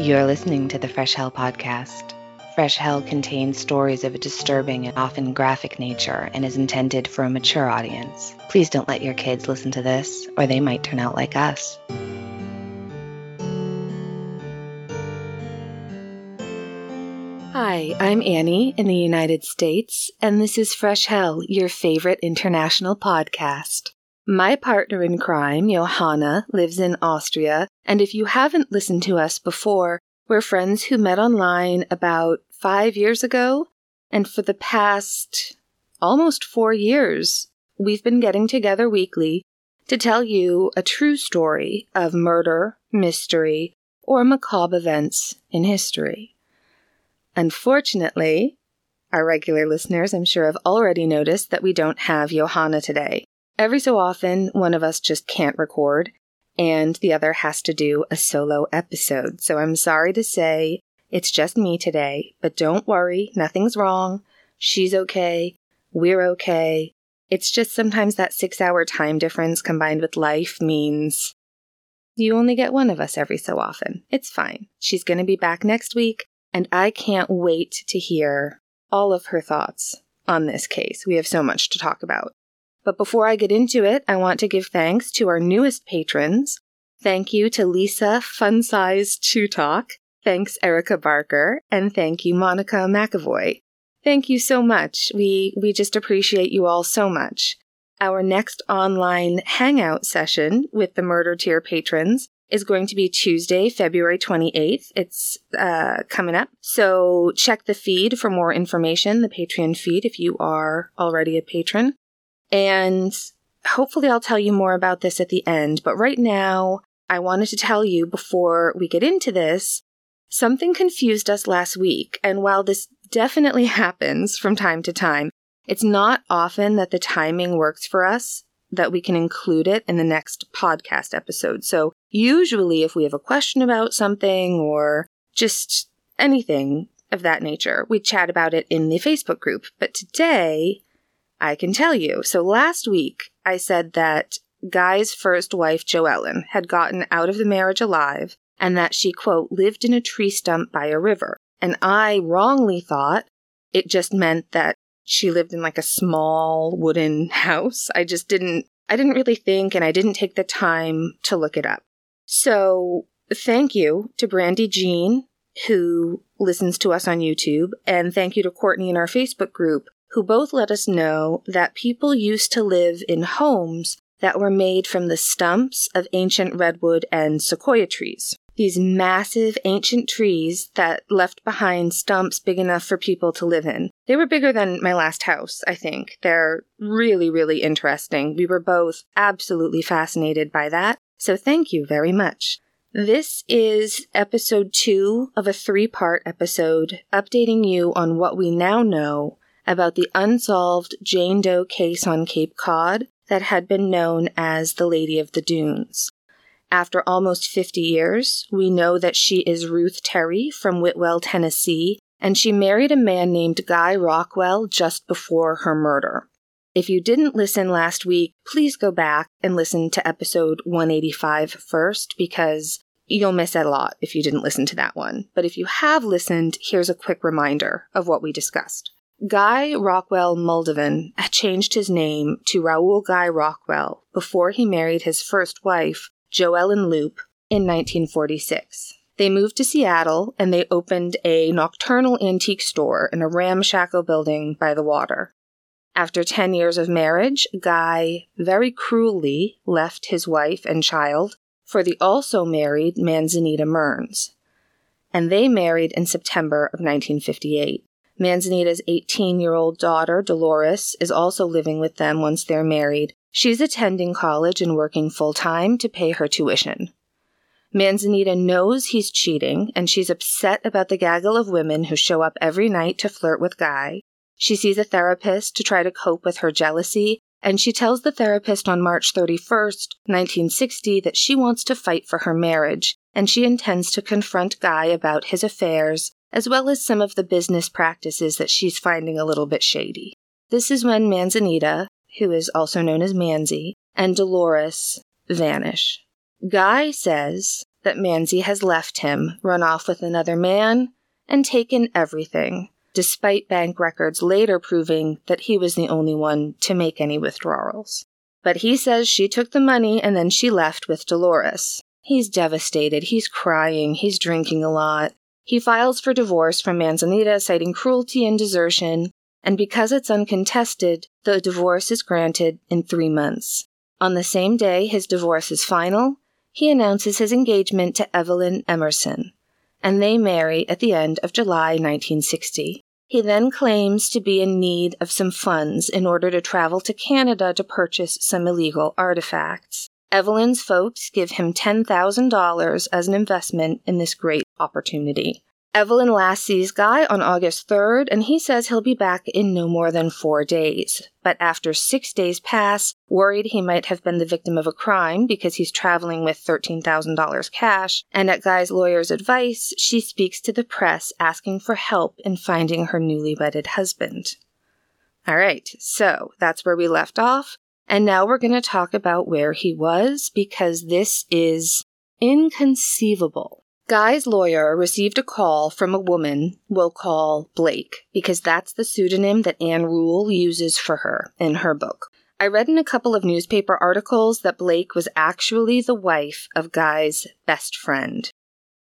You're listening to the Fresh Hell podcast. Fresh Hell contains stories of a disturbing and often graphic nature and is intended for a mature audience. Please don't let your kids listen to this, or they might turn out like us. Hi, I'm Annie in the United States, and this is Fresh Hell, your favorite international podcast. My partner in crime, Johanna, lives in Austria, and if you haven't listened to us before, we're friends who met online about 5 years ago, and for the past almost 4 years, we've been getting together weekly to tell you a true story of murder, mystery, or macabre events in history. Unfortunately, our regular listeners, I'm sure, have already noticed that we don't have Johanna today. Every so often, one of us just can't record, and the other has to do a solo episode. So I'm sorry to say it's just me today, but don't worry, nothing's wrong. She's okay. We're okay. It's just sometimes that 6-hour time difference combined with life means you only get one of us every so often. It's fine. She's going to be back next week, and I can't wait to hear all of her thoughts on this case. We have so much to talk about. But before I get into it, I want to give thanks to our newest patrons. Thank you to Lisa Funsize Chutok. Thanks, Erica Barker. And thank you, Monica McAvoy. Thank you so much. We just appreciate you all so much. Our next online hangout session with the Murder Tier patrons is going to be Tuesday, February 28th. It's coming up. So check the feed for more information, the Patreon feed, if you are already a patron. And hopefully I'll tell you more about this at the end. But right now, I wanted to tell you before we get into this, something confused us last week. And while this definitely happens from time to time, it's not often that the timing works for us that we can include it in the next podcast episode. So usually if we have a question about something or just anything of that nature, we chat about it in the Facebook group. But today, I can tell you. So last week, I said that Guy's first wife, Joellen, had gotten out of the marriage alive and that she, quote, lived in a tree stump by a river. And I wrongly thought it just meant that she lived in like a small wooden house. I didn't really think, and I didn't take the time to look it up. So thank you to Brandy Jean, who listens to us on YouTube, and thank you to Courtney in our Facebook group, who both let us know that people used to live in homes that were made from the stumps of ancient redwood and sequoia trees. These massive ancient trees that left behind stumps big enough for people to live in. They were bigger than my last house, I think. They're really, really interesting. We were both absolutely fascinated by that. So thank you very much. This is episode 2 of a 3-part episode updating you on what we now know about the unsolved Jane Doe case on Cape Cod that had been known as the Lady of the Dunes. After almost 50 years, we know that she is Ruth Terry from Whitwell, Tennessee, and she married a man named Guy Rockwell just before her murder. If you didn't listen last week, please go back and listen to episode 185 first, because you'll miss a lot if you didn't listen to that one. But if you have listened, here's a quick reminder of what we discussed. Guy Rockwell Moldovan changed his name to Raoul Guy Rockwell before he married his first wife, Joellen Loop, in 1946. They moved to Seattle, and they opened a nocturnal antique store in a ramshackle building by the water. After 10 years of marriage, Guy very cruelly left his wife and child for the also-married Manzanita Mearns, and they married in September of 1958. Manzanita's 18-year-old daughter, Dolores, is also living with them once they're married. She's attending college and working full-time to pay her tuition. Manzanita knows he's cheating, and she's upset about the gaggle of women who show up every night to flirt with Guy. She sees a therapist to try to cope with her jealousy, and she tells the therapist on March 31st, 1960, that she wants to fight for her marriage, and she intends to confront Guy about his affairs, as well as some of the business practices that she's finding a little bit shady. This is when Manzanita, who is also known as Manzi, and Dolores vanish. Guy says that Manzi has left him, run off with another man, and taken everything, despite bank records later proving that he was the only one to make any withdrawals. But he says she took the money and then she left with Dolores. He's devastated, he's crying, he's drinking a lot. He files for divorce from Manzanita, citing cruelty and desertion, and because it's uncontested, the divorce is granted in 3 months. On the same day his divorce is final, he announces his engagement to Evelyn Emerson, and they marry at the end of July 1960. He then claims to be in need of some funds in order to travel to Canada to purchase some illegal artifacts. Evelyn's folks give him $10,000 as an investment in this great opportunity. Evelyn last sees Guy on August 3rd, and he says he'll be back in no more than 4 days. But after 6 days pass, worried he might have been the victim of a crime because he's traveling with $13,000 cash, and at Guy's lawyer's advice, she speaks to the press asking for help in finding her newly wedded husband. All right, so that's where we left off, and now we're going to talk about where he was, because this is inconceivable. Guy's lawyer received a call from a woman we'll call Blake, because that's the pseudonym that Anne Rule uses for her in her book. I read in a couple of newspaper articles that Blake was actually the wife of Guy's best friend,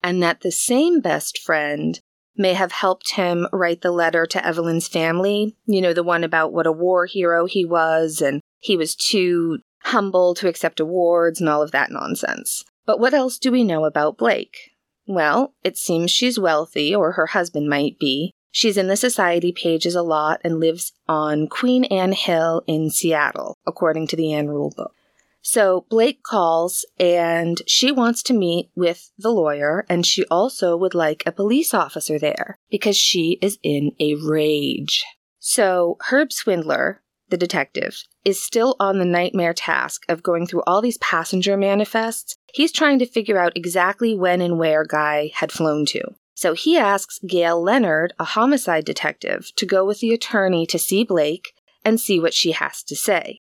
and that the same best friend may have helped him write the letter to Evelyn's family, you know, the one about what a war hero he was, and he was too humble to accept awards and all of that nonsense. But what else do we know about Blake? Well, it seems she's wealthy, or her husband might be. She's in the society pages a lot and lives on Queen Anne Hill in Seattle, according to the Anne Rule book. So Blake calls, and she wants to meet with the lawyer, and she also would like a police officer there, because she is in a rage. So Herb Swindler, the detective, is still on the nightmare task of going through all these passenger manifests. He's trying to figure out exactly when and where Guy had flown to. So he asks Gail Leonard, a homicide detective, to go with the attorney to see Blake and see what she has to say.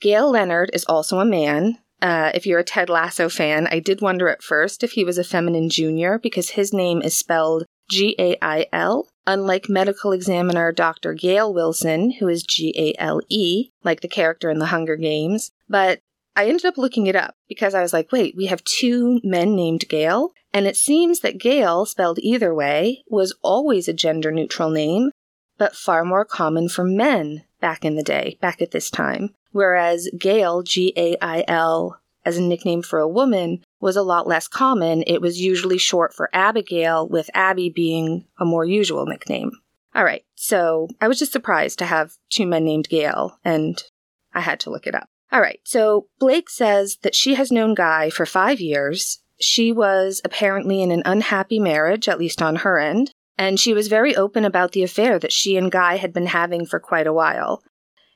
Gail Leonard is also a man. If you're a Ted Lasso fan, I did wonder at first if he was a feminine junior, because his name is spelled Gail, unlike medical examiner Dr. Gail Wilson, who is Gale, like the character in The Hunger Games. But I ended up looking it up because I was like, wait, we have two men named Gail? And it seems that Gail, spelled either way, was always a gender-neutral name, but far more common for men back in the day, back at this time. Whereas Gail, Gail, as a nickname for a woman, was a lot less common. It was usually short for Abigail, with Abby being a more usual nickname. All right, so I was just surprised to have two men named Gail, and I had to look it up. All right, so Blake says that she has known Guy for 5 years. She was apparently in an unhappy marriage, at least on her end, and she was very open about the affair that she and Guy had been having for quite a while.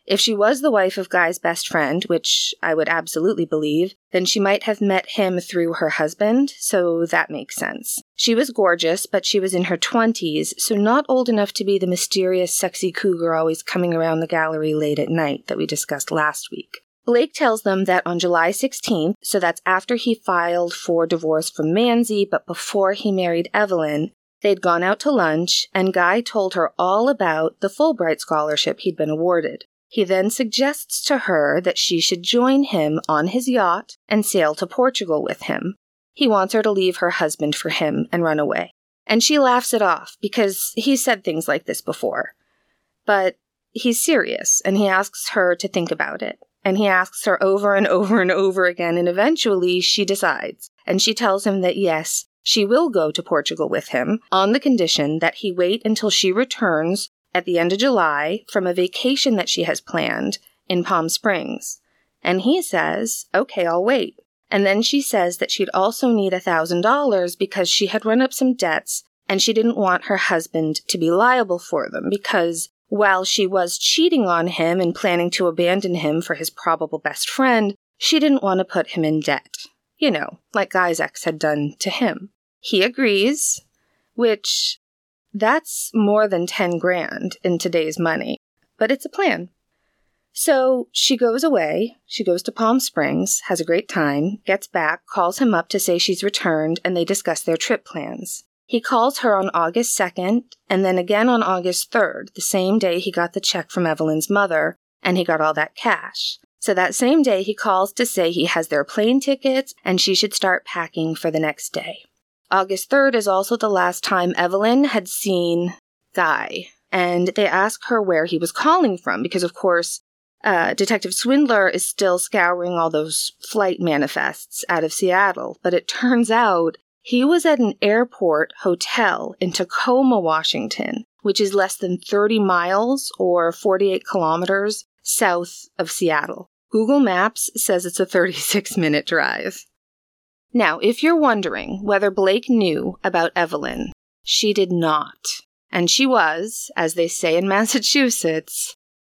If she was the wife of Guy's best friend, which I would absolutely believe, then she might have met him through her husband, so that makes sense. She was gorgeous, but she was in her 20s, so not old enough to be the mysterious sexy cougar always coming around the gallery late at night that we discussed last week. Blake tells them that on July 16th, so that's after he filed for divorce from Manzi, but before he married Evelyn, they'd gone out to lunch, and Guy told her all about the Fulbright scholarship he'd been awarded. He then suggests to her that she should join him on his yacht and sail to Portugal with him. He wants her to leave her husband for him and run away. And she laughs it off because he's said things like this before. But he's serious, and he asks her to think about it. And he asks her over and over and over again, and eventually she decides. And she tells him that yes, she will go to Portugal with him on the condition that he wait until she returns at the end of July from a vacation that she has planned in Palm Springs. And he says, okay, I'll wait. And then she says that she'd also need $1,000 because she had run up some debts and she didn't want her husband to be liable for them, because while she was cheating on him and planning to abandon him for his probable best friend, she didn't want to put him in debt. You know, like Guy's ex had done to him. He agrees, which... that's more than $10,000 in today's money, but it's a plan. So she goes away, she goes to Palm Springs, has a great time, gets back, calls him up to say she's returned, and they discuss their trip plans. He calls her on August 2nd, and then again on August 3rd, the same day he got the check from Evelyn's mother, and he got all that cash. So that same day, he calls to say he has their plane tickets, and she should start packing for the next day. August 3rd is also the last time Evelyn had seen Guy, and they ask her where he was calling from, because of course, Detective Swindler is still scouring all those flight manifests out of Seattle, but it turns out he was at an airport hotel in Tacoma, Washington, which is less than 30 miles or 48 kilometers south of Seattle. Google Maps says it's a 36-minute drive. Now, if you're wondering whether Blake knew about Evelyn, she did not. And she was, as they say in Massachusetts,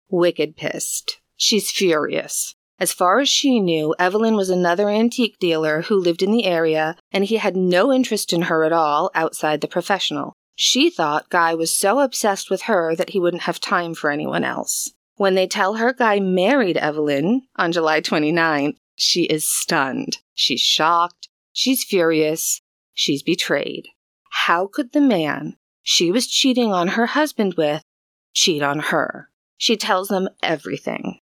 wicked pissed. She's furious. As far as she knew, Evelyn was another antique dealer who lived in the area, and he had no interest in her at all outside the professional. She thought Guy was so obsessed with her that he wouldn't have time for anyone else. When they tell her Guy married Evelyn on July 29th, she is stunned. She's shocked. She's furious. She's betrayed. How could the man she was cheating on her husband with cheat on her? She tells them everything.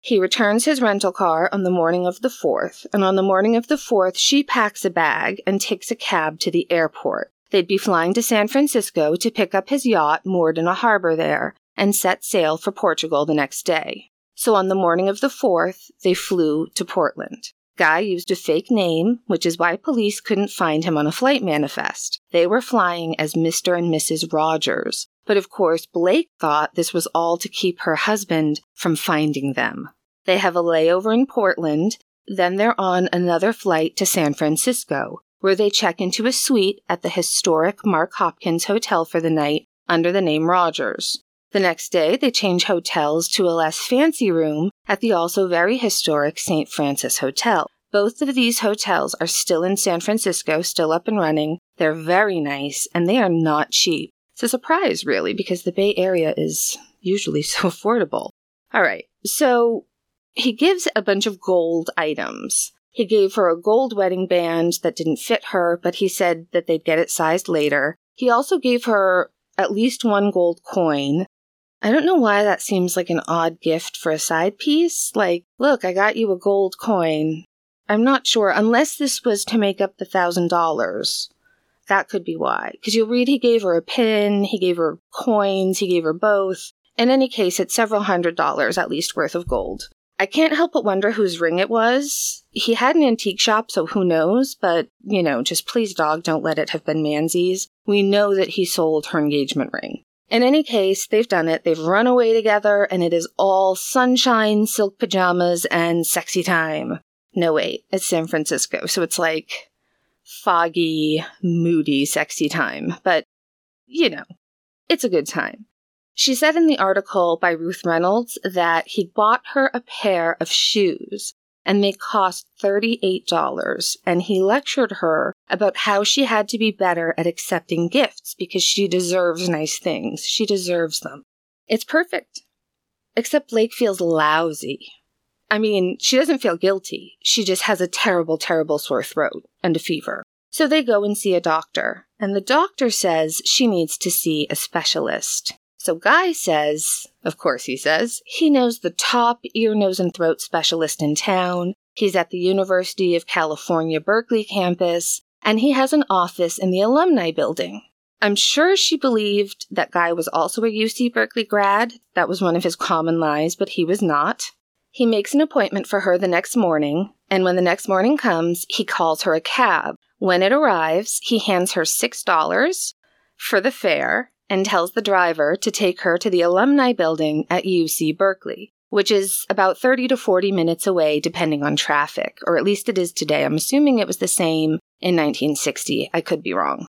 He returns his rental car on the morning of the 4th, and on the morning of the 4th, she packs a bag and takes a cab to the airport. They'd be flying to San Francisco to pick up his yacht moored in a harbor there and set sail for Portugal the next day. So on the morning of the 4th, they flew to Portland. Guy used a fake name, which is why police couldn't find him on a flight manifest. They were flying as Mr. and Mrs. Rogers. But of course, Blake thought this was all to keep her husband from finding them. They have a layover in Portland, then they're on another flight to San Francisco, where they check into a suite at the historic Mark Hopkins Hotel for the night under the name Rogers. The next day, they change hotels to a less fancy room at the also very historic St. Francis Hotel. Both of these hotels are still in San Francisco, still up and running. They're very nice, and they are not cheap. It's a surprise, really, because the Bay Area is usually so affordable. All right, so he gives a bunch of gold items. He gave her a gold wedding band that didn't fit her, but he said that they'd get it sized later. He also gave her at least one gold coin. I don't know why that seems like an odd gift for a side piece. Like, look, I got you a gold coin. I'm not sure, unless this was to make up the $1,000. That could be why. Because you'll read he gave her a pin, he gave her coins, he gave her both. In any case, it's several $100s at least worth of gold. I can't help but wonder whose ring it was. He had an antique shop, so who knows? But, you know, just please, dog, don't let it have been Manzie's. We know that he sold her engagement ring. In any case, they've done it. They've run away together, and it is all sunshine, silk pajamas, and sexy time. No, wait. It's San Francisco, so it's like foggy, moody, sexy time. But, you know, it's a good time. She said in the article by Ruth Reynolds that he bought her a pair of shoes, and they cost $38, and he lectured her about how she had to be better at accepting gifts because she deserves nice things. She deserves them. It's perfect. Except Blake feels lousy. I mean, she doesn't feel guilty. She just has a terrible, terrible sore throat and a fever. So they go and see a doctor, and the doctor says she needs to see a specialist. So Guy says, of course he says, he knows the top ear, nose, and throat specialist in town. He's at the University of California, Berkeley campus, and he has an office in the alumni building. I'm sure she believed that Guy was also a UC Berkeley grad. That was one of his common lies, but he was not. He makes an appointment for her the next morning, and when the next morning comes, he calls her a cab. When it arrives, he hands her $6 for the fare and tells the driver to take her to the alumni building at UC Berkeley, which is about 30 to 40 minutes away depending on traffic, or at least it is today. I'm assuming it was the same in 1960. I could be wrong.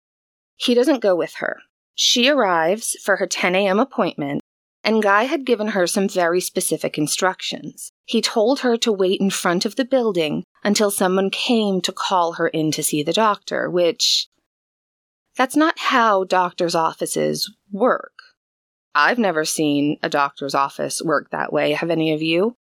He doesn't go with her. She arrives for her 10 a.m. appointment, and Guy had given her some very specific instructions. He told her to wait in front of the building until someone came to call her in to see the doctor, which, that's not how doctor's offices work. I've never seen a doctor's office work that way. Have any of you?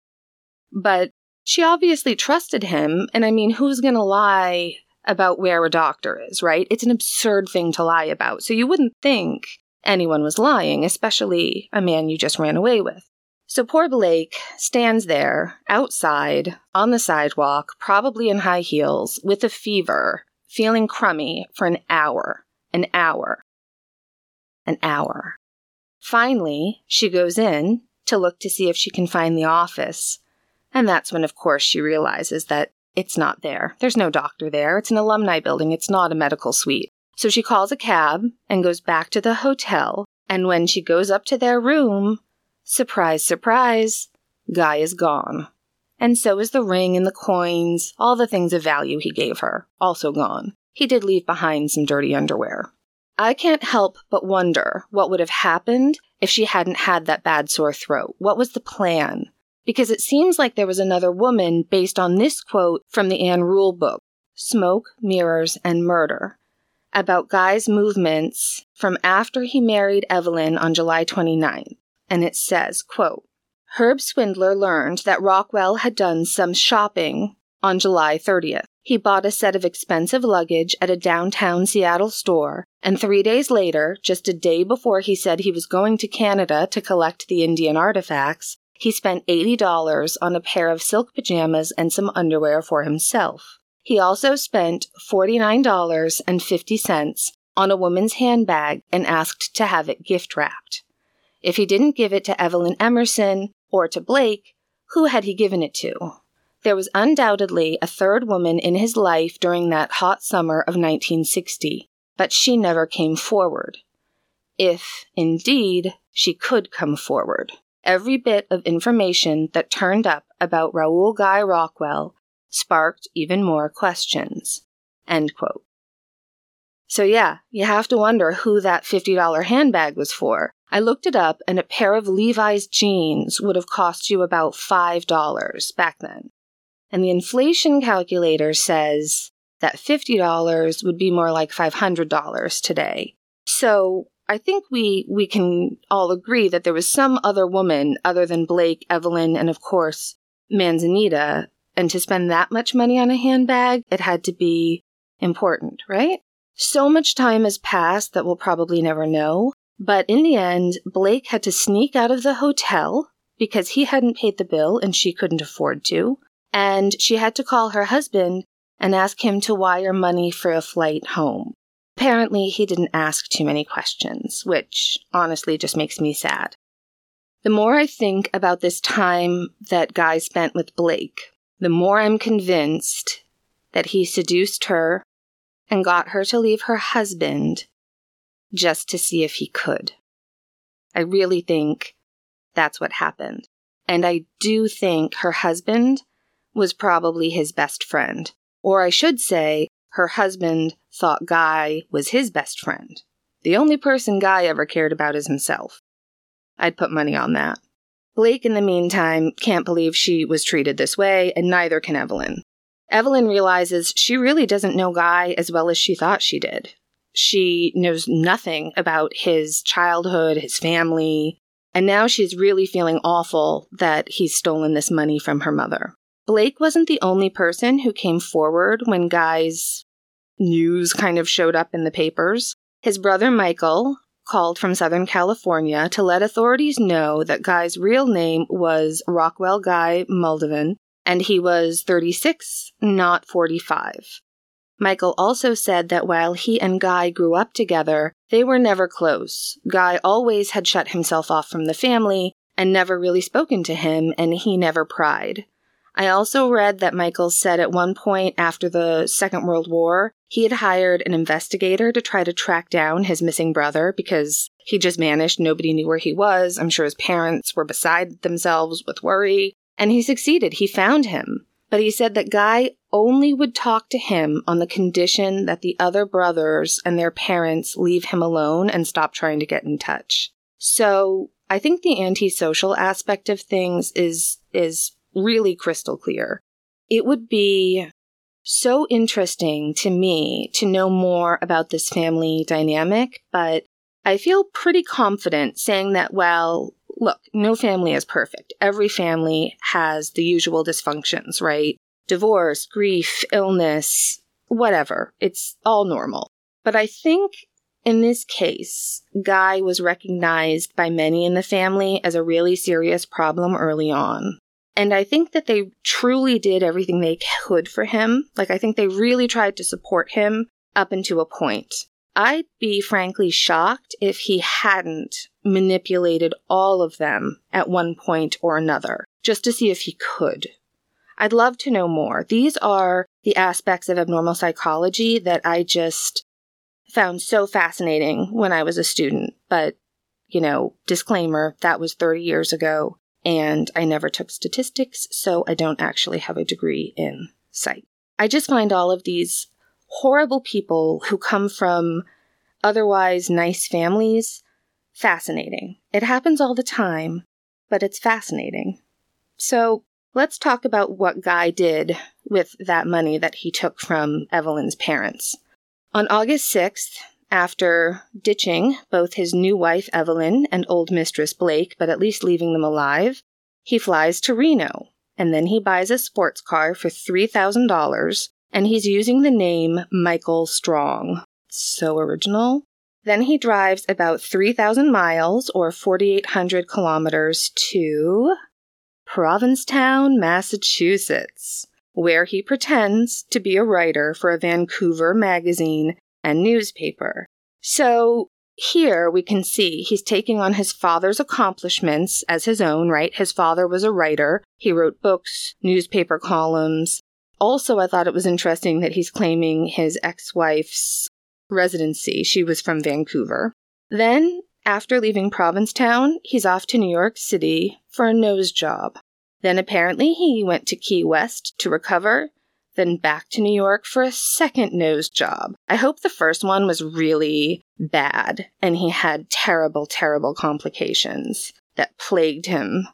But she obviously trusted him. And I mean, who's going to lie about where a doctor is, right? It's an absurd thing to lie about. So you wouldn't think anyone was lying, especially a man you just ran away with. So poor Blake stands there outside on the sidewalk, probably in high heels, with a fever, feeling crummy for an hour, Finally, she goes in to look to see if she can find the office. And that's when, of course, she realizes that it's not there. There's no doctor there. It's an alumni building. It's not a medical suite. So she calls a cab and goes back to the hotel. And when she goes up to their room, surprise, surprise, Guy is gone. And so is the ring and the coins, all the things of value he gave her, also gone. He did leave behind some dirty underwear. I can't help but wonder what would have happened if she hadn't had that bad sore throat. What was the plan? Because it seems like there was another woman based on this quote from the Anne Rule book, Smoke, Mirrors, and Murder, about Guy's movements from after he married Evelyn on July 29th. And it says, quote, Herb Swindler learned that Rockwell had done some shopping on July 30th. He bought a set of expensive luggage at a downtown Seattle store, and 3 days later, just a day before he said he was going to Canada to collect the Indian artifacts, he spent $80 on a pair of silk pajamas and some underwear for himself. He also spent $49.50 on a woman's handbag and asked to have it gift-wrapped. If he didn't give it to Evelyn Emerson or to Blake, who had he given it to? There was undoubtedly a third woman in his life during that hot summer of 1960, but she never came forward. If, indeed, she could come forward. Every bit of information that turned up about Raoul Guy Rockwell sparked even more questions. End quote. So yeah, you have to wonder who that $50 handbag was for. I looked it up, and a pair of Levi's jeans would have cost you about $5 back then. And the inflation calculator says that $50 would be more like $500 today. So I think we can all agree that there was some other woman other than Blake, Evelyn, and of course, Manzanita. And to spend that much money on a handbag, it had to be important, right? So much time has passed that we'll probably never know. But in the end, Blake had to sneak out of the hotel because he hadn't paid the bill and she couldn't afford to. And she had to call her husband and ask him to wire money for a flight home. Apparently, he didn't ask too many questions, which honestly just makes me sad. The more I think about this time that Guy spent with Blake, the more I'm convinced that he seduced her and got her to leave her husband just to see if he could. I really think that's what happened. And I do think her husband was probably his best friend. Or I should say, her husband thought Guy was his best friend. The only person Guy ever cared about is himself. I'd put money on that. Blake, in the meantime, can't believe she was treated this way, and neither can Evelyn. Evelyn realizes she really doesn't know Guy as well as she thought she did. She knows nothing about his childhood, his family, and now she's really feeling awful that he's stolen this money from her mother. Blake wasn't the only person who came forward when Guy's news kind of showed up in the papers. His brother Michael called from Southern California to let authorities know that Guy's real name was Rockwell Guy Muldovan, and he was 36, not 45. Michael also said that while he and Guy grew up together, they were never close. Guy always had shut himself off from the family and never really spoken to him, and he never pried. I also read that Michael said at one point after the Second World War, he had hired an investigator to try to track down his missing brother because he just vanished. Nobody knew where he was. I'm sure his parents were beside themselves with worry. And he succeeded. He found him. But he said that Guy only would talk to him on the condition that the other brothers and their parents leave him alone and stop trying to get in touch. So I think the antisocial aspect of things is really crystal clear. It would be so interesting to me to know more about this family dynamic, but I feel pretty confident saying that, well, look, no family is perfect. Every family has the usual dysfunctions, right? Divorce, grief, illness, whatever. It's all normal. But I think in this case, Guy was recognized by many in the family as a really serious problem early on. And I think that they truly did everything they could for him. Like, I think they really tried to support him up until a point. I'd be frankly shocked if he hadn't manipulated all of them at one point or another, just to see if he could. I'd love to know more. These are the aspects of abnormal psychology that I just found so fascinating when I was a student. But, you know, disclaimer, that was 30 years ago, and I never took statistics, so I don't actually have a degree in psych. I just find all of these horrible people who come from otherwise nice families fascinating. It happens all the time, but it's fascinating. So let's talk about what Guy did with that money that he took from Evelyn's parents. On August 6th, after ditching both his new wife Evelyn and old mistress Blake, but at least leaving them alive, he flies to Reno, and then he buys a sports car for $3,000, and he's using the name Michael Strong. So original. Then he drives about 3,000 miles, or 4,800 kilometers, to Provincetown, Massachusetts, where he pretends to be a writer for a Vancouver magazine and newspaper. So here we can see he's taking on his father's accomplishments as his own, right? His father was a writer. He wrote books, newspaper columns. Also, I thought it was interesting that he's claiming his ex-wife's residency. She was from Vancouver. Then, after leaving Provincetown, he's off to New York City for a nose job. Then apparently he went to Key West to recover, then back to New York for a second nose job. I hope the first one was really bad and he had terrible, terrible complications that plagued him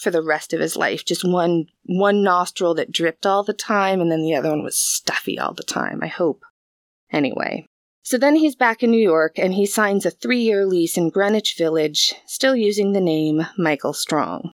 for the rest of his life. Just one nostril that dripped all the time, and then the other one was stuffy all the time, I hope. Anyway, so then he's back in New York and he signs a 3-year lease in Greenwich Village, still using the name Michael Strong.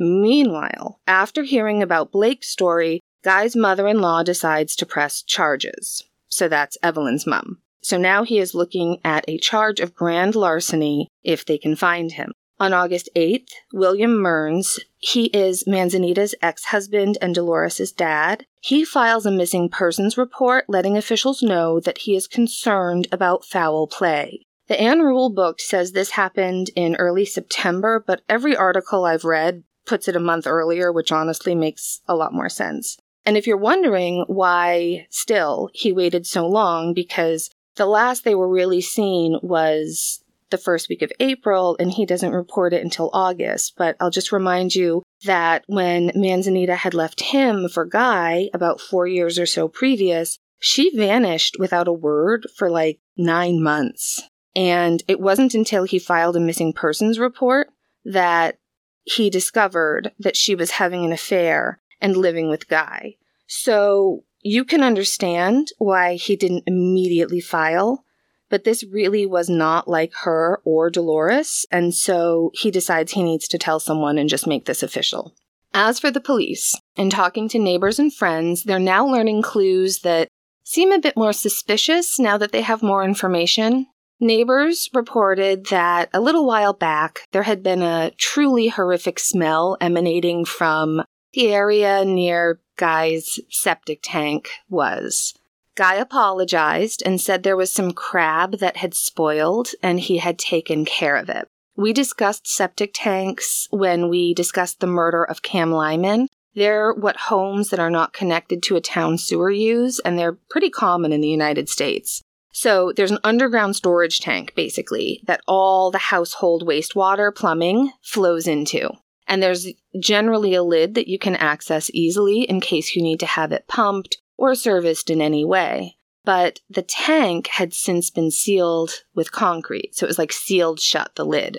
Meanwhile, after hearing about Blake's story, Guy's mother-in-law decides to press charges. So that's Evelyn's mom. So now he is looking at a charge of grand larceny if they can find him. On August 8th, William Mearns, he is Manzanita's ex-husband and Dolores' dad, he files a missing persons report letting officials know that he is concerned about foul play. The Ann Rule book says this happened in early September, but every article I've read puts it a month earlier, which honestly makes a lot more sense. And if you're wondering why still he waited so long, because the last they were really seen was the first week of April, and he doesn't report it until August. But I'll just remind you that when Manzanita had left him for Guy about 4 years or so previous, she vanished without a word for like 9 months. And it wasn't until he filed a missing persons report that he discovered that she was having an affair and living with Guy. So you can understand why he didn't immediately file. But this really was not like her or Dolores, and so he decides he needs to tell someone and just make this official. As for the police, in talking to neighbors and friends, they're now learning clues that seem a bit more suspicious now that they have more information. Neighbors reported that a little while back, there had been a truly horrific smell emanating from the area near Guy's septic tank was. Guy apologized and said there was some crab that had spoiled and he had taken care of it. We discussed septic tanks when we discussed the murder of Cam Lyman. They're what homes that are not connected to a town sewer use, and they're pretty common in the United States. So there's an underground storage tank, basically, that all the household wastewater plumbing flows into. And there's generally a lid that you can access easily in case you need to have it pumped or serviced in any way. But the tank had since been sealed with concrete, so it was like sealed shut, the lid.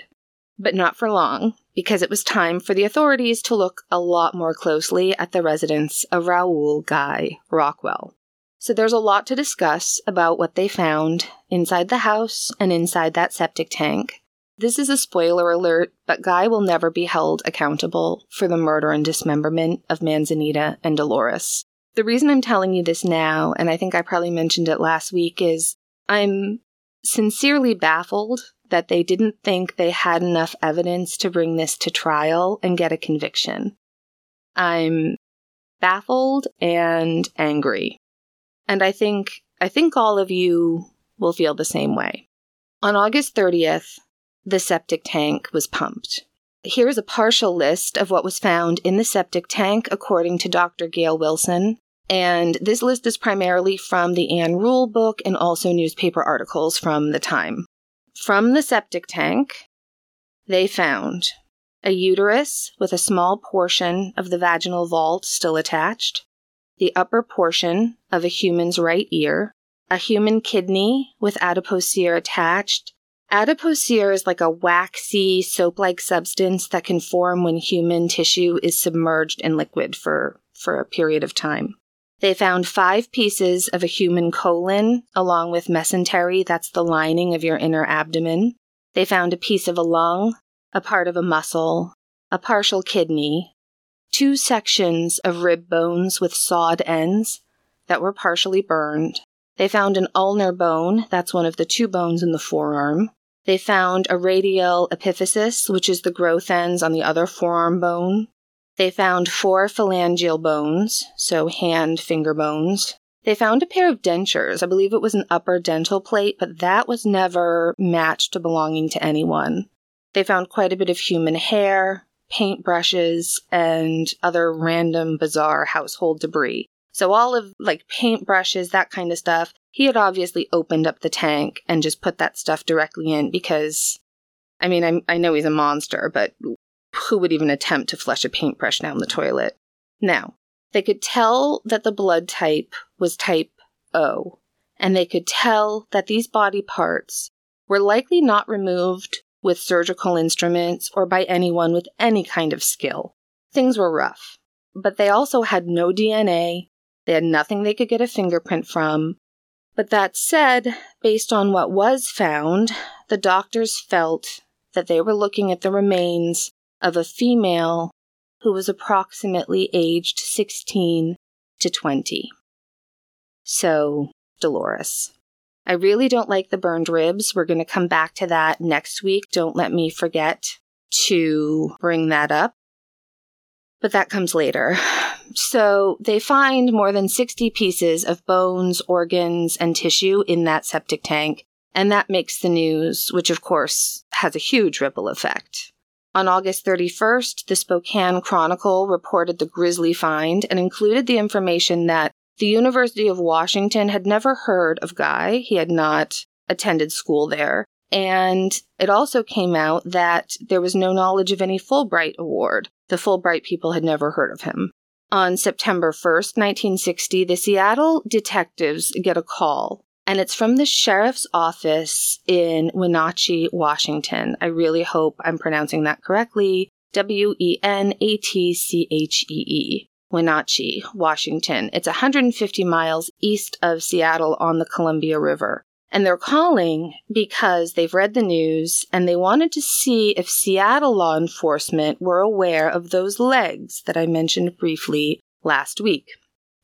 But not for long, because it was time for the authorities to look a lot more closely at the residence of Raoul Guy Rockwell. So there's a lot to discuss about what they found inside the house and inside that septic tank. This is a spoiler alert, but Guy will never be held accountable for the murder and dismemberment of Manzanita and Dolores. The reason I'm telling you this now, and I think I probably mentioned it last week, is I'm sincerely baffled that they didn't think they had enough evidence to bring this to trial and get a conviction. I'm baffled and angry. And I think all of you will feel the same way. On August 30th, the septic tank was pumped. Here is a partial list of what was found in the septic tank, according to Dr. Gail Wilson. And this list is primarily from the Ann Rule book and also newspaper articles from the time. From the septic tank, they found a uterus with a small portion of the vaginal vault still attached, the upper portion of a human's right ear, a human kidney with adipocere attached. Adipocere is like a waxy, soap-like substance that can form when human tissue is submerged in liquid for a period of time. They found 5 pieces of a human colon, along with mesentery, that's the lining of your inner abdomen. They found a piece of a lung, a part of a muscle, a partial kidney, 2 sections of rib bones with sawed ends that were partially burned. They found an ulnar bone, that's one of the 2 bones in the forearm. They found a radial epiphysis, which is the growth ends on the other forearm bone. They found 4 phalangeal bones, so hand finger bones. They found a pair of dentures. I believe it was an upper dental plate, but that was never matched to belonging to anyone. They found quite a bit of human hair, paintbrushes, and other random bizarre household debris. So all of, like, paintbrushes, that kind of stuff, he had obviously opened up the tank and just put that stuff directly in because, I mean, I know he's a monster, but who would even attempt to flush a paintbrush down the toilet? Now, they could tell that the blood type was type O, and they could tell that these body parts were likely not removed with surgical instruments or by anyone with any kind of skill. Things were rough. But they also had no DNA. They had nothing they could get a fingerprint from. But that said, based on what was found, the doctors felt that they were looking at the remains of a female who was approximately aged 16 to 20. So, Dolores. I really don't like the burned ribs. We're going to come back to that next week. Don't let me forget to bring that up. But that comes later. So they find more than 60 pieces of bones, organs, and tissue in that septic tank. And that makes the news, which of course has a huge ripple effect. On August 31st, the Spokane Chronicle reported the grisly find and included the information that the University of Washington had never heard of Guy. He had not attended school there. And it also came out that there was no knowledge of any Fulbright award. The Fulbright people had never heard of him. On September 1st, 1960, the Seattle detectives get a call, and it's from the sheriff's office in Wenatchee, Washington. I really hope I'm pronouncing that correctly. W-E-N-A-T-C-H-E-E. Wenatchee, Washington. It's 150 miles east of Seattle on the Columbia River. And they're calling because they've read the news and they wanted to see if Seattle law enforcement were aware of those legs that I mentioned briefly last week.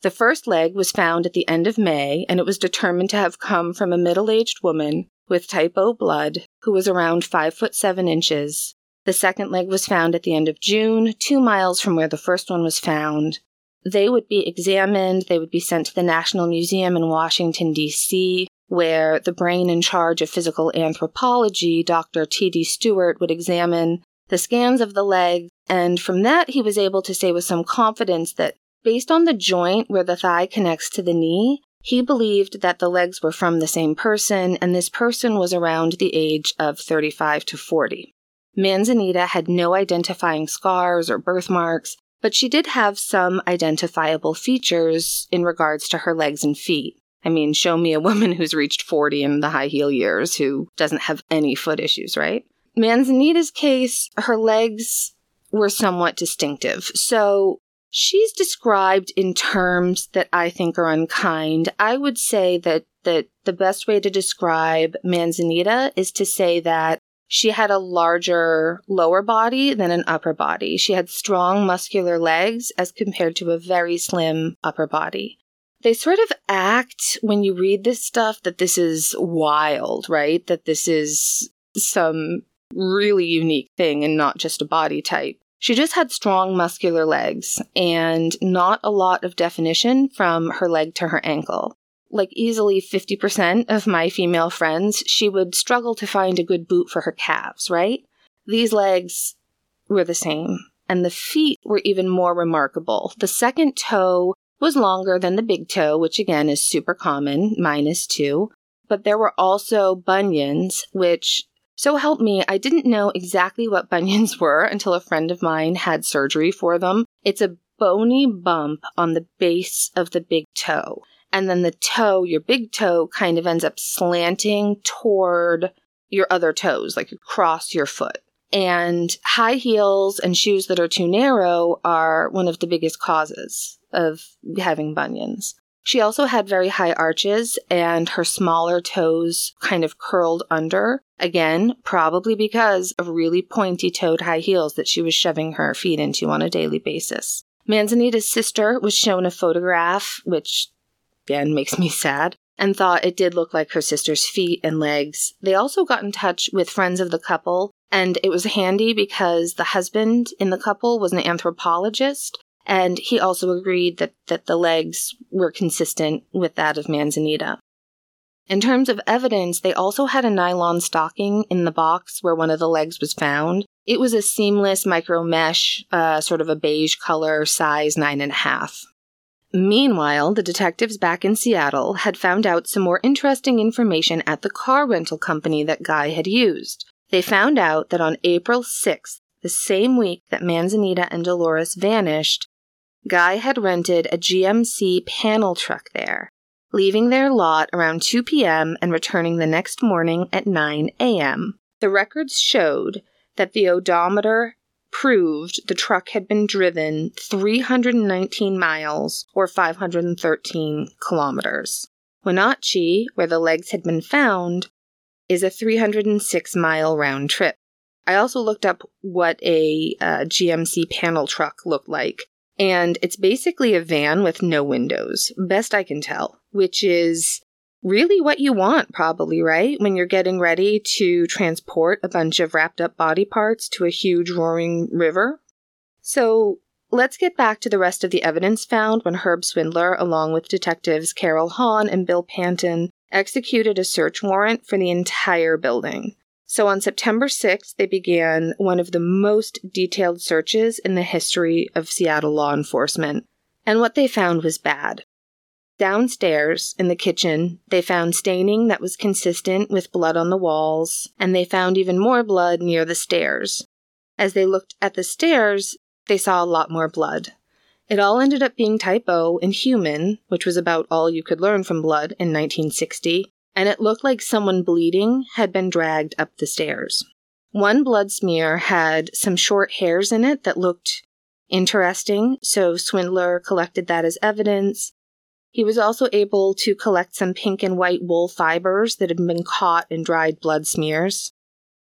The first leg was found at the end of May, and it was determined to have come from a middle-aged woman with type O blood who was around 5'7". The second leg was found at the end of June, 2 miles from where the first one was found. They would be examined. They would be sent to the National Museum in Washington, D.C., where the brain in charge of physical anthropology, Dr. T.D. Stewart, would examine the scans of the leg, and from that he was able to say with some confidence that based on the joint where the thigh connects to the knee, he believed that the legs were from the same person, and this person was around the age of 35 to 40. Manzanita had no identifying scars or birthmarks, but she did have some identifiable features in regards to her legs and feet. I mean, show me a woman who's reached 40 in the high heel years who doesn't have any foot issues, right? Manzanita's case, her legs were somewhat distinctive. So She's described in terms that I think are unkind. I would say that the best way to describe Manzanita is to say that she had a larger lower body than an upper body. She had strong muscular legs as compared to a very slim upper body. They sort of act, when you read this stuff, that this is wild, right? That this is some really unique thing and not just a body type. She just had strong muscular legs and not a lot of definition from her leg to her ankle. Like easily 50% of my female friends, she would struggle to find a good boot for her calves, right? These legs were the same, and the feet were even more remarkable. The second toe was longer than the big toe, which again is super common, -2, but there were also bunions, which, so help me, I didn't know exactly what bunions were until a friend of mine had surgery for them. It's a bony bump on the base of the big toe. And then the toe, your big toe, kind of ends up slanting toward your other toes, like across your foot. And high heels and shoes that are too narrow are one of the biggest causes of having bunions. She also had very high arches, and her smaller toes kind of curled under. Again, probably because of really pointy-toed high heels that she was shoving her feet into on a daily basis. Manzanita's sister was shown a photograph, which again makes me sad, and thought it did look like her sister's feet and legs. They also got in touch with friends of the couple, and it was handy because the husband in the couple was an anthropologist, and he also agreed that the legs were consistent with that of Manzanita. In terms of evidence, they also had a nylon stocking in the box where one of the legs was found. It was a seamless micro-mesh, sort of a beige color, size 9.5. Meanwhile, the detectives back in Seattle had found out some more interesting information at the car rental company that Guy had used. They found out that on April 6th, the same week that Manzanita and Dolores vanished, Guy had rented a GMC panel truck there, leaving their lot around 2 p.m. and returning the next morning at 9 a.m. The records showed that the odometer proved the truck had been driven 319 miles or 513 kilometers. Wenatchee, where the legs had been found, is a 306-mile round trip. I also looked up what a GMC panel truck looked like, and it's basically a van with no windows, best I can tell, which is really what you want, probably, right? When you're getting ready to transport a bunch of wrapped-up body parts to a huge roaring river. So let's get back to the rest of the evidence found when Herb Swindler, along with detectives Carol Hahn and Bill Panton, executed a search warrant for the entire building. So on September 6th, they began one of the most detailed searches in the history of Seattle law enforcement. And what they found was bad. Downstairs, in the kitchen, they found staining that was consistent with blood on the walls, and they found even more blood near the stairs. As they looked at the stairs, they saw a lot more blood. It all ended up being type O in human, which was about all you could learn from blood in 1960, and it looked like someone bleeding had been dragged up the stairs. One blood smear had some short hairs in it that looked interesting, so Swindler collected that as evidence. He was also able to collect some pink and white wool fibers that had been caught in dried blood smears.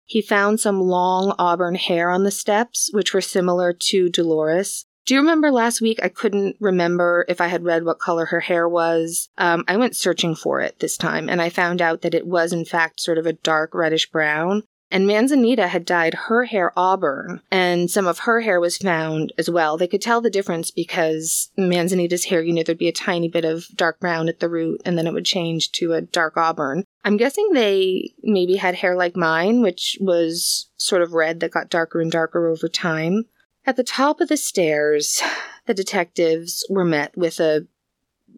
He found some long auburn hair on the steps, which were similar to Dolores. Do you remember last week I couldn't remember if I had read what color her hair was? I went searching for it this time, and I found out that it was, in fact, sort of a dark reddish brown. And Manzanita had dyed her hair auburn, and some of her hair was found as well. They could tell the difference because Manzanita's hair, you know, there'd be a tiny bit of dark brown at the root, and then it would change to a dark auburn. I'm guessing they maybe had hair like mine, which was sort of red that got darker and darker over time. At the top of the stairs, the detectives were met with a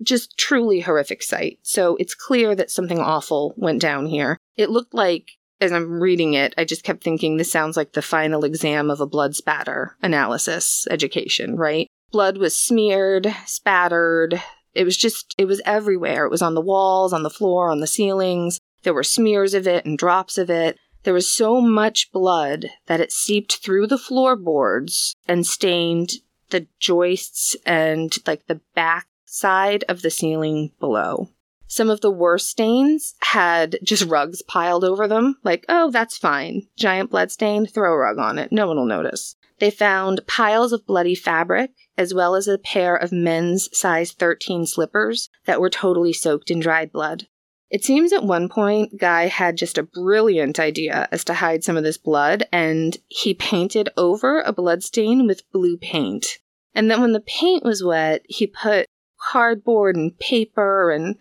just truly horrific sight. So it's clear that something awful went down here. It looked like, as I'm reading it, I just kept thinking this sounds like the final exam of a blood spatter analysis education, right? Blood was smeared, spattered. It was everywhere. It was on the walls, on the floor, on the ceilings. There were smears of it and drops of it. There was so much blood that it seeped through the floorboards and stained the joists and like the back side of the ceiling below. Some of the worst stains had just rugs piled over them. Like, oh, that's fine. Giant blood stain, throw a rug on it. No one will notice. They found piles of bloody fabric, as well as a pair of men's size 13 slippers that were totally soaked in dried blood. It seems at one point, Guy had just a brilliant idea as to hide some of this blood, and he painted over a blood stain with blue paint. And then when the paint was wet, he put cardboard and paper and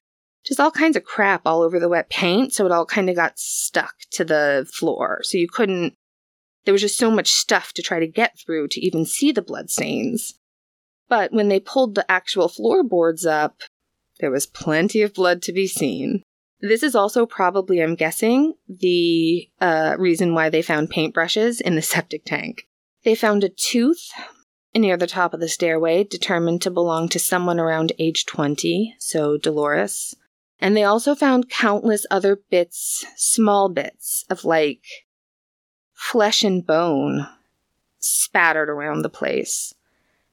just all kinds of crap all over the wet paint, so it all kind of got stuck to the floor. So you couldn't, there was just so much stuff to try to get through to even see the blood stains. But when they pulled the actual floorboards up, there was plenty of blood to be seen. This is also probably, I'm guessing, the reason why they found paintbrushes in the septic tank. They found a tooth near the top of the stairway, determined to belong to someone around age 20, so Dolores. And they also found countless other bits, small bits, of like flesh and bone spattered around the place.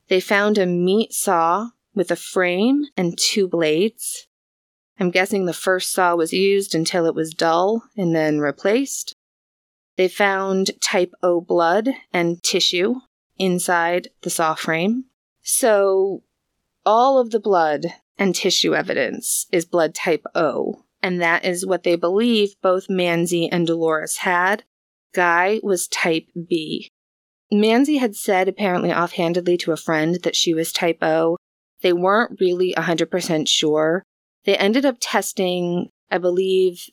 They found a meat saw with a frame and two blades. I'm guessing the first saw was used until it was dull and then replaced. They found type O blood and tissue inside the saw frame. So all of the blood and tissue evidence is blood type O, and that is what they believe both Manzi and Dolores had. Guy was type B. Manzi had said apparently offhandedly to a friend that she was type O. They weren't really 100% sure. They ended up testing, I believe,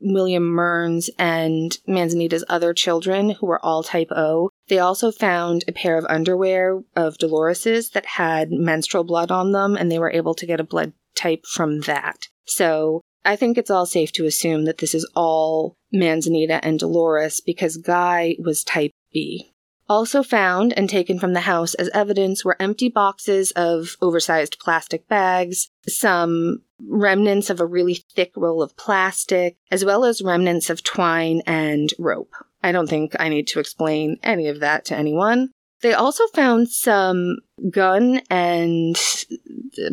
William Mearns and Manzanita's other children, who were all type O. They also found a pair of underwear of Dolores's that had menstrual blood on them, and they were able to get a blood type from that. So I think it's all safe to assume that this is all Manzanita and Dolores, because Guy was type B. Also found and taken from the house as evidence were empty boxes of oversized plastic bags, some remnants of a really thick roll of plastic, as well as remnants of twine and rope. I don't think I need to explain any of that to anyone. They also found some gun and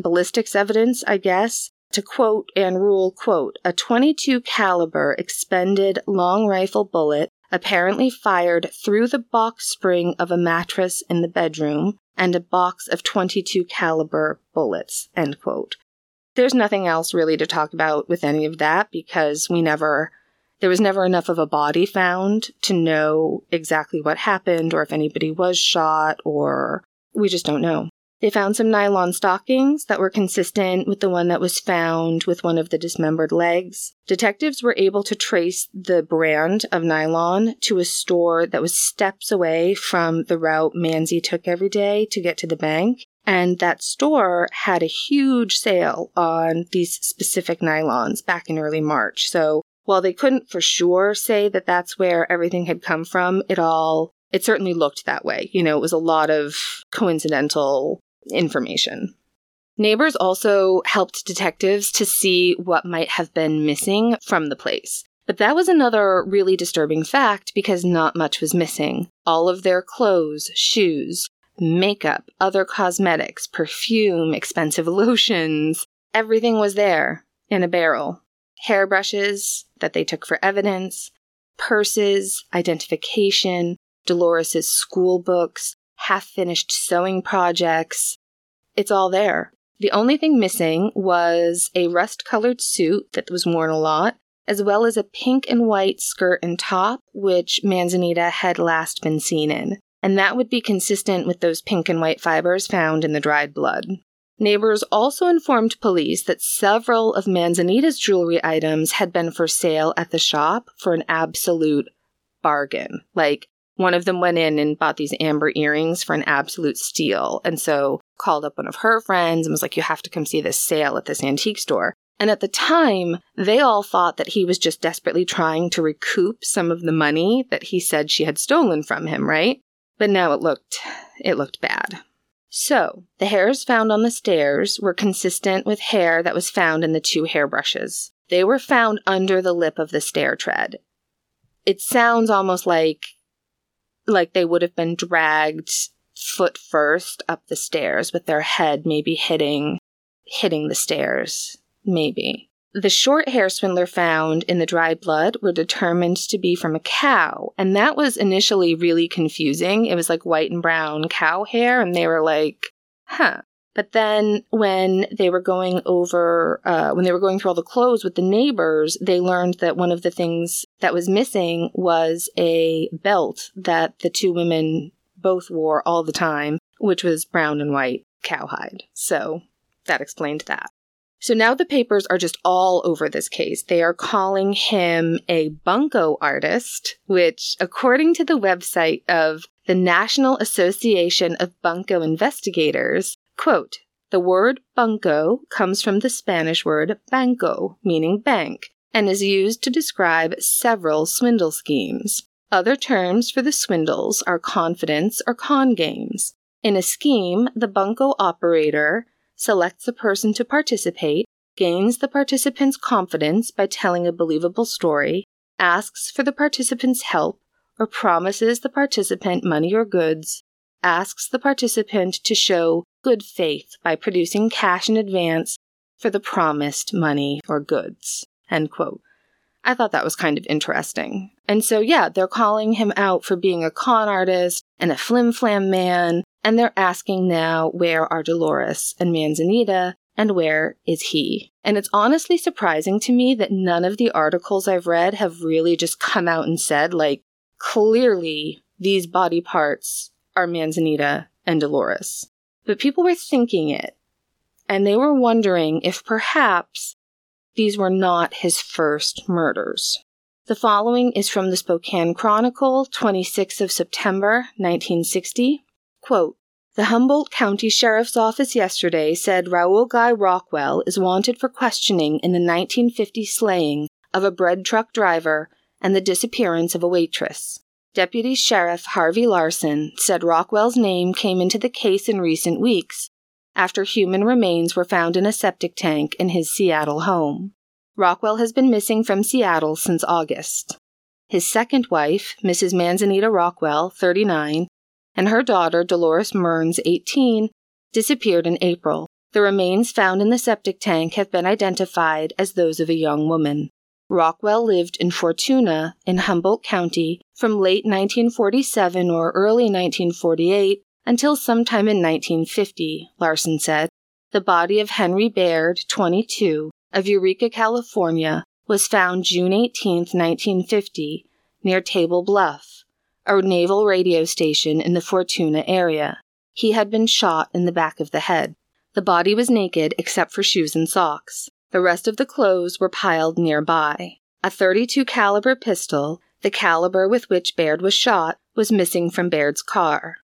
ballistics evidence, I guess. To quote and rule, quote, a .22 caliber expended long rifle bullet apparently fired through the box spring of a mattress in the bedroom and a box of .22 caliber bullets, end quote. There's nothing else really to talk about with any of that, because there was never enough of a body found to know exactly what happened or if anybody was shot, or we just don't know. They found some nylon stockings that were consistent with the one that was found with one of the dismembered legs. Detectives were able to trace the brand of nylon to a store that was steps away from the route Manzi took every day to get to the bank, and that store had a huge sale on these specific nylons back in early March. So while they couldn't for sure say that that's where everything had come from, it certainly looked that way. You know, it was a lot of coincidental information. Neighbors also helped detectives to see what might have been missing from the place. But that was another really disturbing fact, because not much was missing. All of their clothes, shoes, makeup, other cosmetics, perfume, expensive lotions, everything was there in a barrel. Hairbrushes that they took for evidence, purses, identification, Dolores's school books, half-finished sewing projects. It's all there. The only thing missing was a rust-colored suit that was worn a lot, as well as a pink and white skirt and top, which Manzanita had last been seen in. And that would be consistent with those pink and white fibers found in the dried blood. Neighbors also informed police that several of Manzanita's jewelry items had been for sale at the shop for an absolute bargain. Like, one of them went in and bought these amber earrings for an absolute steal, and so called up one of her friends and was like, you have to come see this sale at this antique store. And at the time, they all thought that he was just desperately trying to recoup some of the money that he said she had stolen from him, right? But now it looked bad. So, the hairs found on the stairs were consistent with hair that was found in the two hairbrushes. They were found under the lip of the stair tread. It sounds almost like they would have been dragged foot first up the stairs, with their head maybe hitting the stairs, maybe. The short hair Swindler found in the dry blood were determined to be from a cow, and that was initially really confusing. It was like white and brown cow hair, and they were like, huh. But then when they were going over, when they were going through all the clothes with the neighbors, they learned that one of the things that was missing was a belt that the two women both wore all the time, which was brown and white cowhide. So that explained that. So now the papers are just all over this case. They are calling him a bunco artist, which, according to the website of the National Association of Bunco Investigators, quote, the word bunco comes from the Spanish word banco, meaning bank, and is used to describe several swindle schemes. Other terms for the swindles are confidence or con games. In a scheme, the bunco operator selects a person to participate, gains the participant's confidence by telling a believable story, asks for the participant's help, or promises the participant money or goods, asks the participant to show good faith by producing cash in advance for the promised money or goods, end quote. I thought that was kind of interesting. And so, yeah, they're calling him out for being a con artist and a flim-flam man, and they're asking now, where are Dolores and Manzanita, and where is he? And it's honestly surprising to me that none of the articles I've read have really just come out and said, like, clearly these body parts are Manzanita and Dolores. But people were thinking it, and they were wondering if perhaps these were not his first murders. The following is from the Spokane Chronicle, 26th of September, 1960. Quote, the Humboldt County Sheriff's Office yesterday said Raoul Guy Rockwell is wanted for questioning in the 1950 slaying of a bread truck driver and the disappearance of a waitress. Deputy Sheriff Harvey Larson said Rockwell's name came into the case in recent weeks after human remains were found in a septic tank in his Seattle home. Rockwell has been missing from Seattle since August. His second wife, Mrs. Manzanita Rockwell, 39, and her daughter, Dolores Mearns, 18, disappeared in April. The remains found in the septic tank have been identified as those of a young woman. Rockwell lived in Fortuna in Humboldt County from late 1947 or early 1948 until sometime in 1950, Larson said. The body of Henry Baird, 22, of Eureka, California, was found June 18, 1950, near Table Bluff, a naval radio station in the Fortuna area. He had been shot in the back of the head. The body was naked except for shoes and socks. The rest of the clothes were piled nearby. A .32 caliber pistol, the caliber with which Baird was shot, was missing from Baird's car.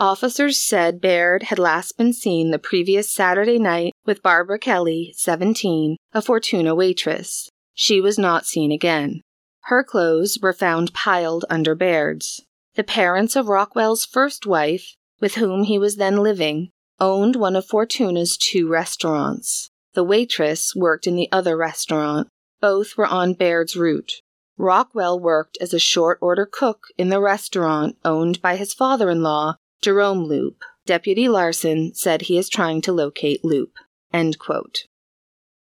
Officers said Baird had last been seen the previous Saturday night with Barbara Kelly, 17, a Fortuna waitress. She was not seen again. Her clothes were found piled under Baird's. The parents of Rockwell's first wife, with whom he was then living, owned one of Fortuna's two restaurants. The waitress worked in the other restaurant. Both were on Baird's route. Rockwell worked as a short-order cook in the restaurant owned by his father-in-law, Jerome Loop. Deputy Larson said he is trying to locate Loop. End quote.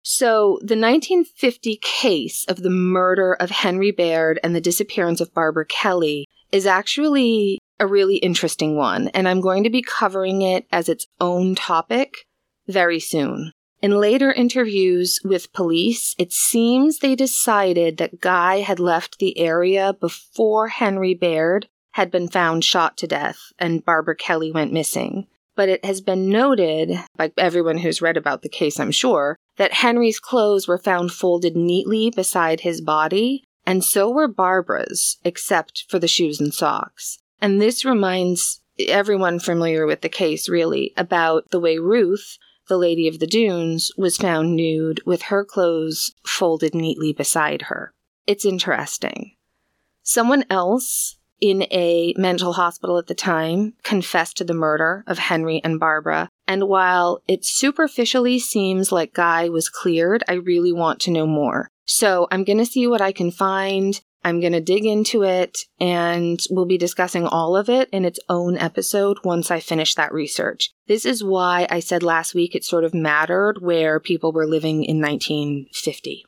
So the 1950 case of the murder of Henry Baird and the disappearance of Barbara Kelly is actually a really interesting one, and I'm going to be covering it as its own topic very soon. In later interviews with police, it seems they decided that Guy had left the area before Henry Baird had been found shot to death and Barbara Kelly went missing. But it has been noted, by everyone who's read about the case, I'm sure, that Henry's clothes were found folded neatly beside his body, and so were Barbara's, except for the shoes and socks. And this reminds everyone familiar with the case, really, about the way Ruth, the Lady of the Dunes, was found nude with her clothes folded neatly beside her. It's interesting. Someone else in a mental hospital at the time confessed to the murder of Henry and Barbara, and while it superficially seems like Guy was cleared, I really want to know more. So I'm going to see what I can find, I'm going to dig into it, and we'll be discussing all of it in its own episode once I finish that research. This is why I said last week it sort of mattered where people were living in 1950.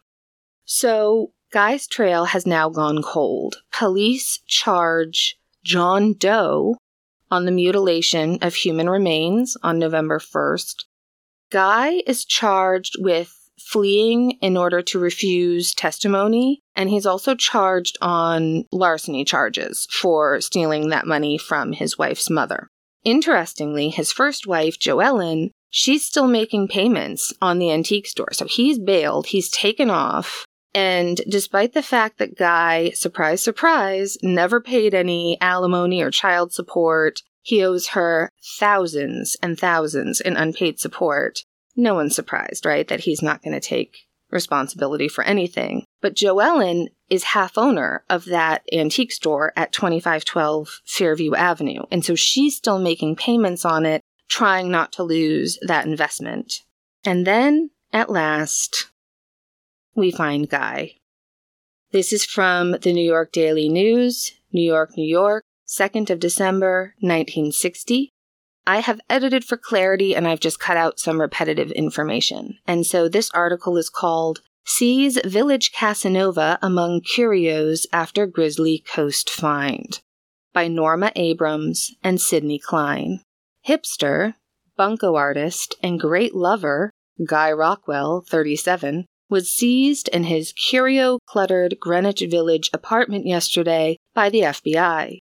So Guy's trail has now gone cold. Police charge John Doe on the mutilation of human remains on November 1st. Guy is charged with fleeing in order to refuse testimony, and he's also charged on larceny charges for stealing that money from his wife's mother. Interestingly, his first wife, Joellen, she's still making payments on the antique store, so he's bailed, he's taken off, and despite the fact that Guy, surprise, surprise, never paid any alimony or child support, he owes her thousands and thousands in unpaid support. No one's surprised, right, that he's not going to take responsibility for anything. But Joellen is half owner of that antique store at 2512 Fairview Avenue. And so she's still making payments on it, trying not to lose that investment. And then, at last, we find Guy. This is from the New York Daily News, New York, New York, 2nd of December, 1960. I have edited for clarity, and I've just cut out some repetitive information. And so this article is called Sees Village Casanova Among Curios After Grizzly Coast Find by Norma Abrams and Sidney Klein. Hipster, bunco artist, and great lover, Guy Rockwell, 37, was seized in his curio-cluttered Greenwich Village apartment yesterday by the FBI.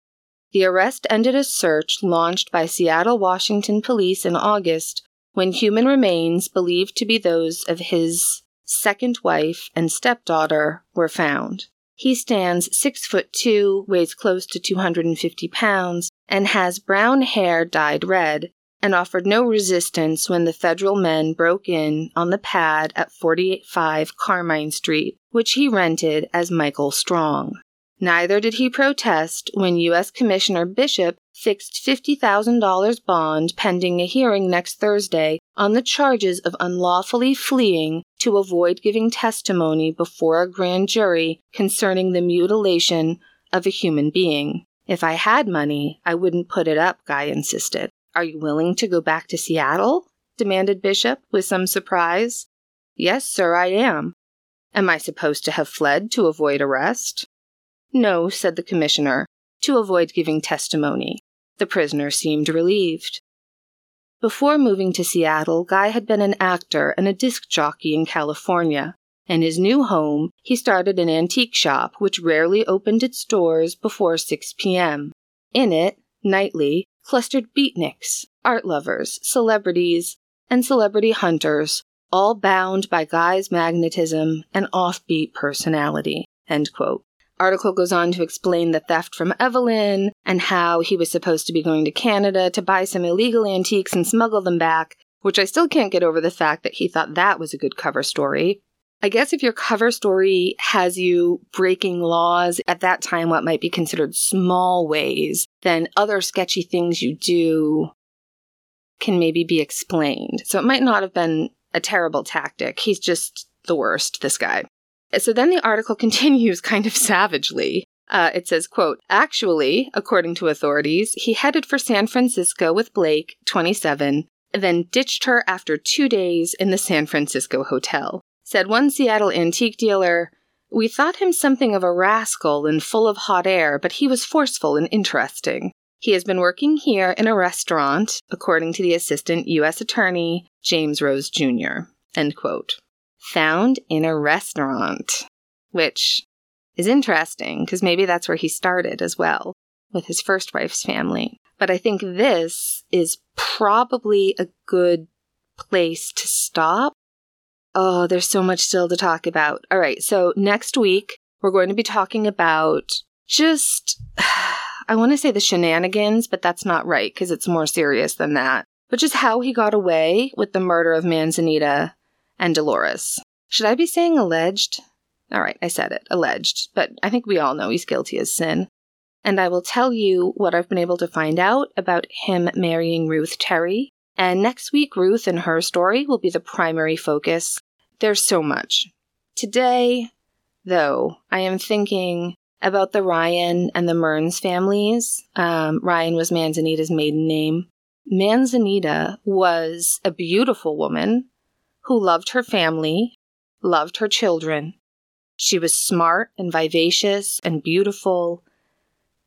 The arrest ended a search launched by Seattle, Washington police in August when human remains believed to be those of his second wife and stepdaughter were found. He stands 6'2", weighs close to 250 pounds, and has brown hair dyed red, and offered no resistance when the federal men broke in on the pad at 485 Carmine Street, which he rented as Michael Strong. Neither did he protest when U.S. Commissioner Bishop fixed $50,000 bond pending a hearing next Thursday on the charges of unlawfully fleeing to avoid giving testimony before a grand jury concerning the mutilation of a human being. If I had money, I wouldn't put it up, Guy insisted. Are you willing to go back to Seattle? Demanded Bishop with some surprise. Yes, sir, I am. Am I supposed to have fled to avoid arrest? No, said the commissioner, to avoid giving testimony. The prisoner seemed relieved. Before moving to Seattle, Guy had been an actor and a disc jockey in California. In his new home, he started an antique shop, which rarely opened its doors before 6 p.m. In it, nightly, clustered beatniks, art lovers, celebrities, and celebrity hunters, all bound by Guy's magnetism and offbeat personality, end quote. Article goes on to explain the theft from Evelyn and how he was supposed to be going to Canada to buy some illegal antiques and smuggle them back, which I still can't get over the fact that he thought that was a good cover story. I guess if your cover story has you breaking laws at that time, what might be considered small ways, then other sketchy things you do can maybe be explained. So it might not have been a terrible tactic. He's just the worst, this guy. So then the article continues kind of savagely. It says, quote, actually, according to authorities, he headed for San Francisco with Blake, 27, and then ditched her after 2 days in the San Francisco hotel. Said one Seattle antique dealer, we thought him something of a rascal and full of hot air, but he was forceful and interesting. He has been working here in a restaurant, according to the assistant U.S. attorney, James Rose Jr., end quote. Found in a restaurant, which is interesting because maybe that's where he started as well with his first wife's family. But I think this is probably a good place to stop. Oh, there's so much still to talk about. All right. So next week, we're going to be talking about just, I want to say the shenanigans, but that's not right because it's more serious than that. But just how he got away with the murder of Manzanita and Dolores. Should I be saying alleged? All right, I said it, alleged, but I think we all know he's guilty as sin. And I will tell you what I've been able to find out about him marrying Ruth Terry. And next week, Ruth and her story will be the primary focus. There's so much. Today, though, I am thinking about the Ryan and the Mearns families. Ryan was Manzanita's maiden name. Manzanita was a beautiful woman who loved her family, loved her children. She was smart and vivacious and beautiful,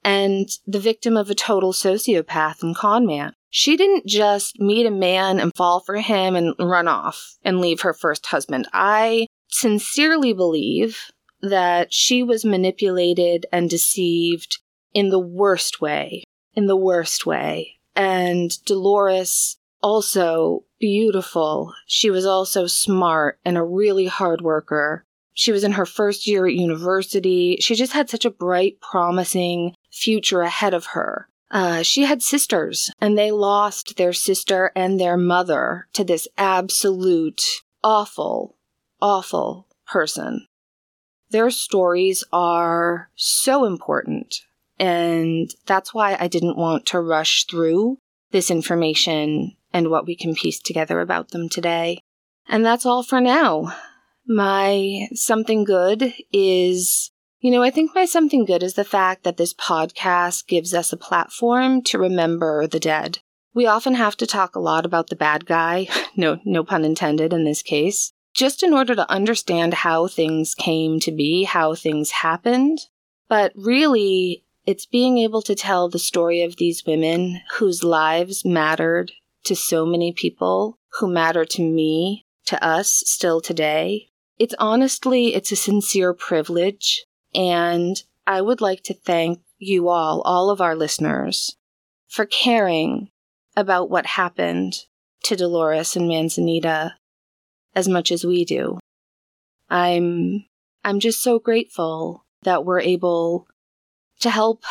and the victim of a total sociopath and con man. She didn't just meet a man and fall for him and run off and leave her first husband. I sincerely believe that she was manipulated and deceived in the worst way, And Dolores, also beautiful, she was also smart and a really hard worker. She was in her first year at university. She just had such a bright, promising future ahead of her. She had sisters, and they lost their sister and their mother to this absolute awful, awful person. Their stories are so important, and that's why I didn't want to rush through this information and what we can piece together about them today. And that's all for now. My something good is, I think my something good is the fact that this podcast gives us a platform to remember the dead. We often have to talk a lot about the bad guy, no pun intended in this case, just in order to understand how things came to be, how things happened. But really, it's being able to tell the story of these women whose lives mattered to so many people, who matter to me, to us still today. It's honestly a sincere privilege, and I would like to thank you all of our listeners, for caring about what happened to Dolores and Manzanita as much as we do. I'm just so grateful that we're able to help.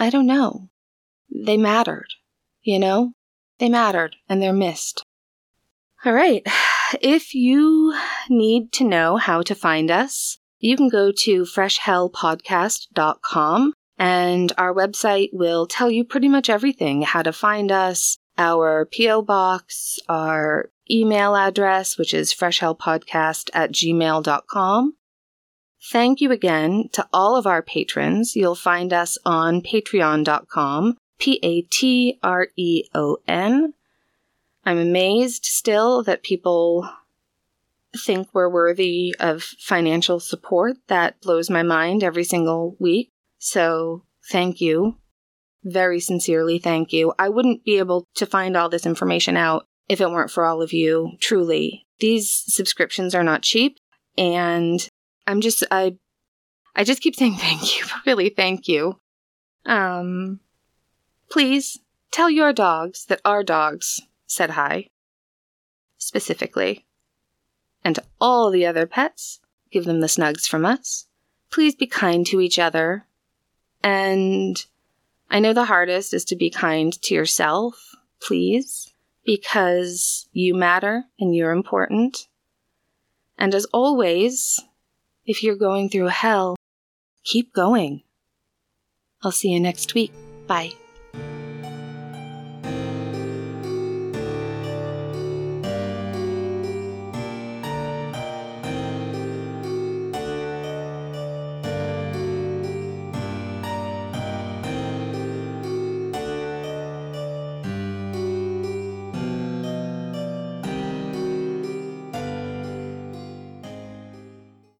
I don't know. They mattered, They mattered, and they're missed. All right. If you need to know how to find us, you can go to freshhellpodcast.com, and our website will tell you pretty much everything, how to find us, our P.O. box, our email address, which is freshhellpodcast@gmail.com. Thank you again to all of our patrons. You'll find us on patreon.com, Patreon. I'm amazed still that people think we're worthy of financial support. That blows my mind every single week. So thank you. Very sincerely, thank you. I wouldn't be able to find all this information out if it weren't for all of you, truly. These subscriptions are not cheap, and I just keep saying thank you, but really thank you. Please tell your dogs that our dogs said hi, specifically. And to all the other pets, give them the snugs from us. Please be kind to each other. And I know the hardest is to be kind to yourself, please, because you matter and you're important. And as always, if you're going through hell, keep going. I'll see you next week. Bye.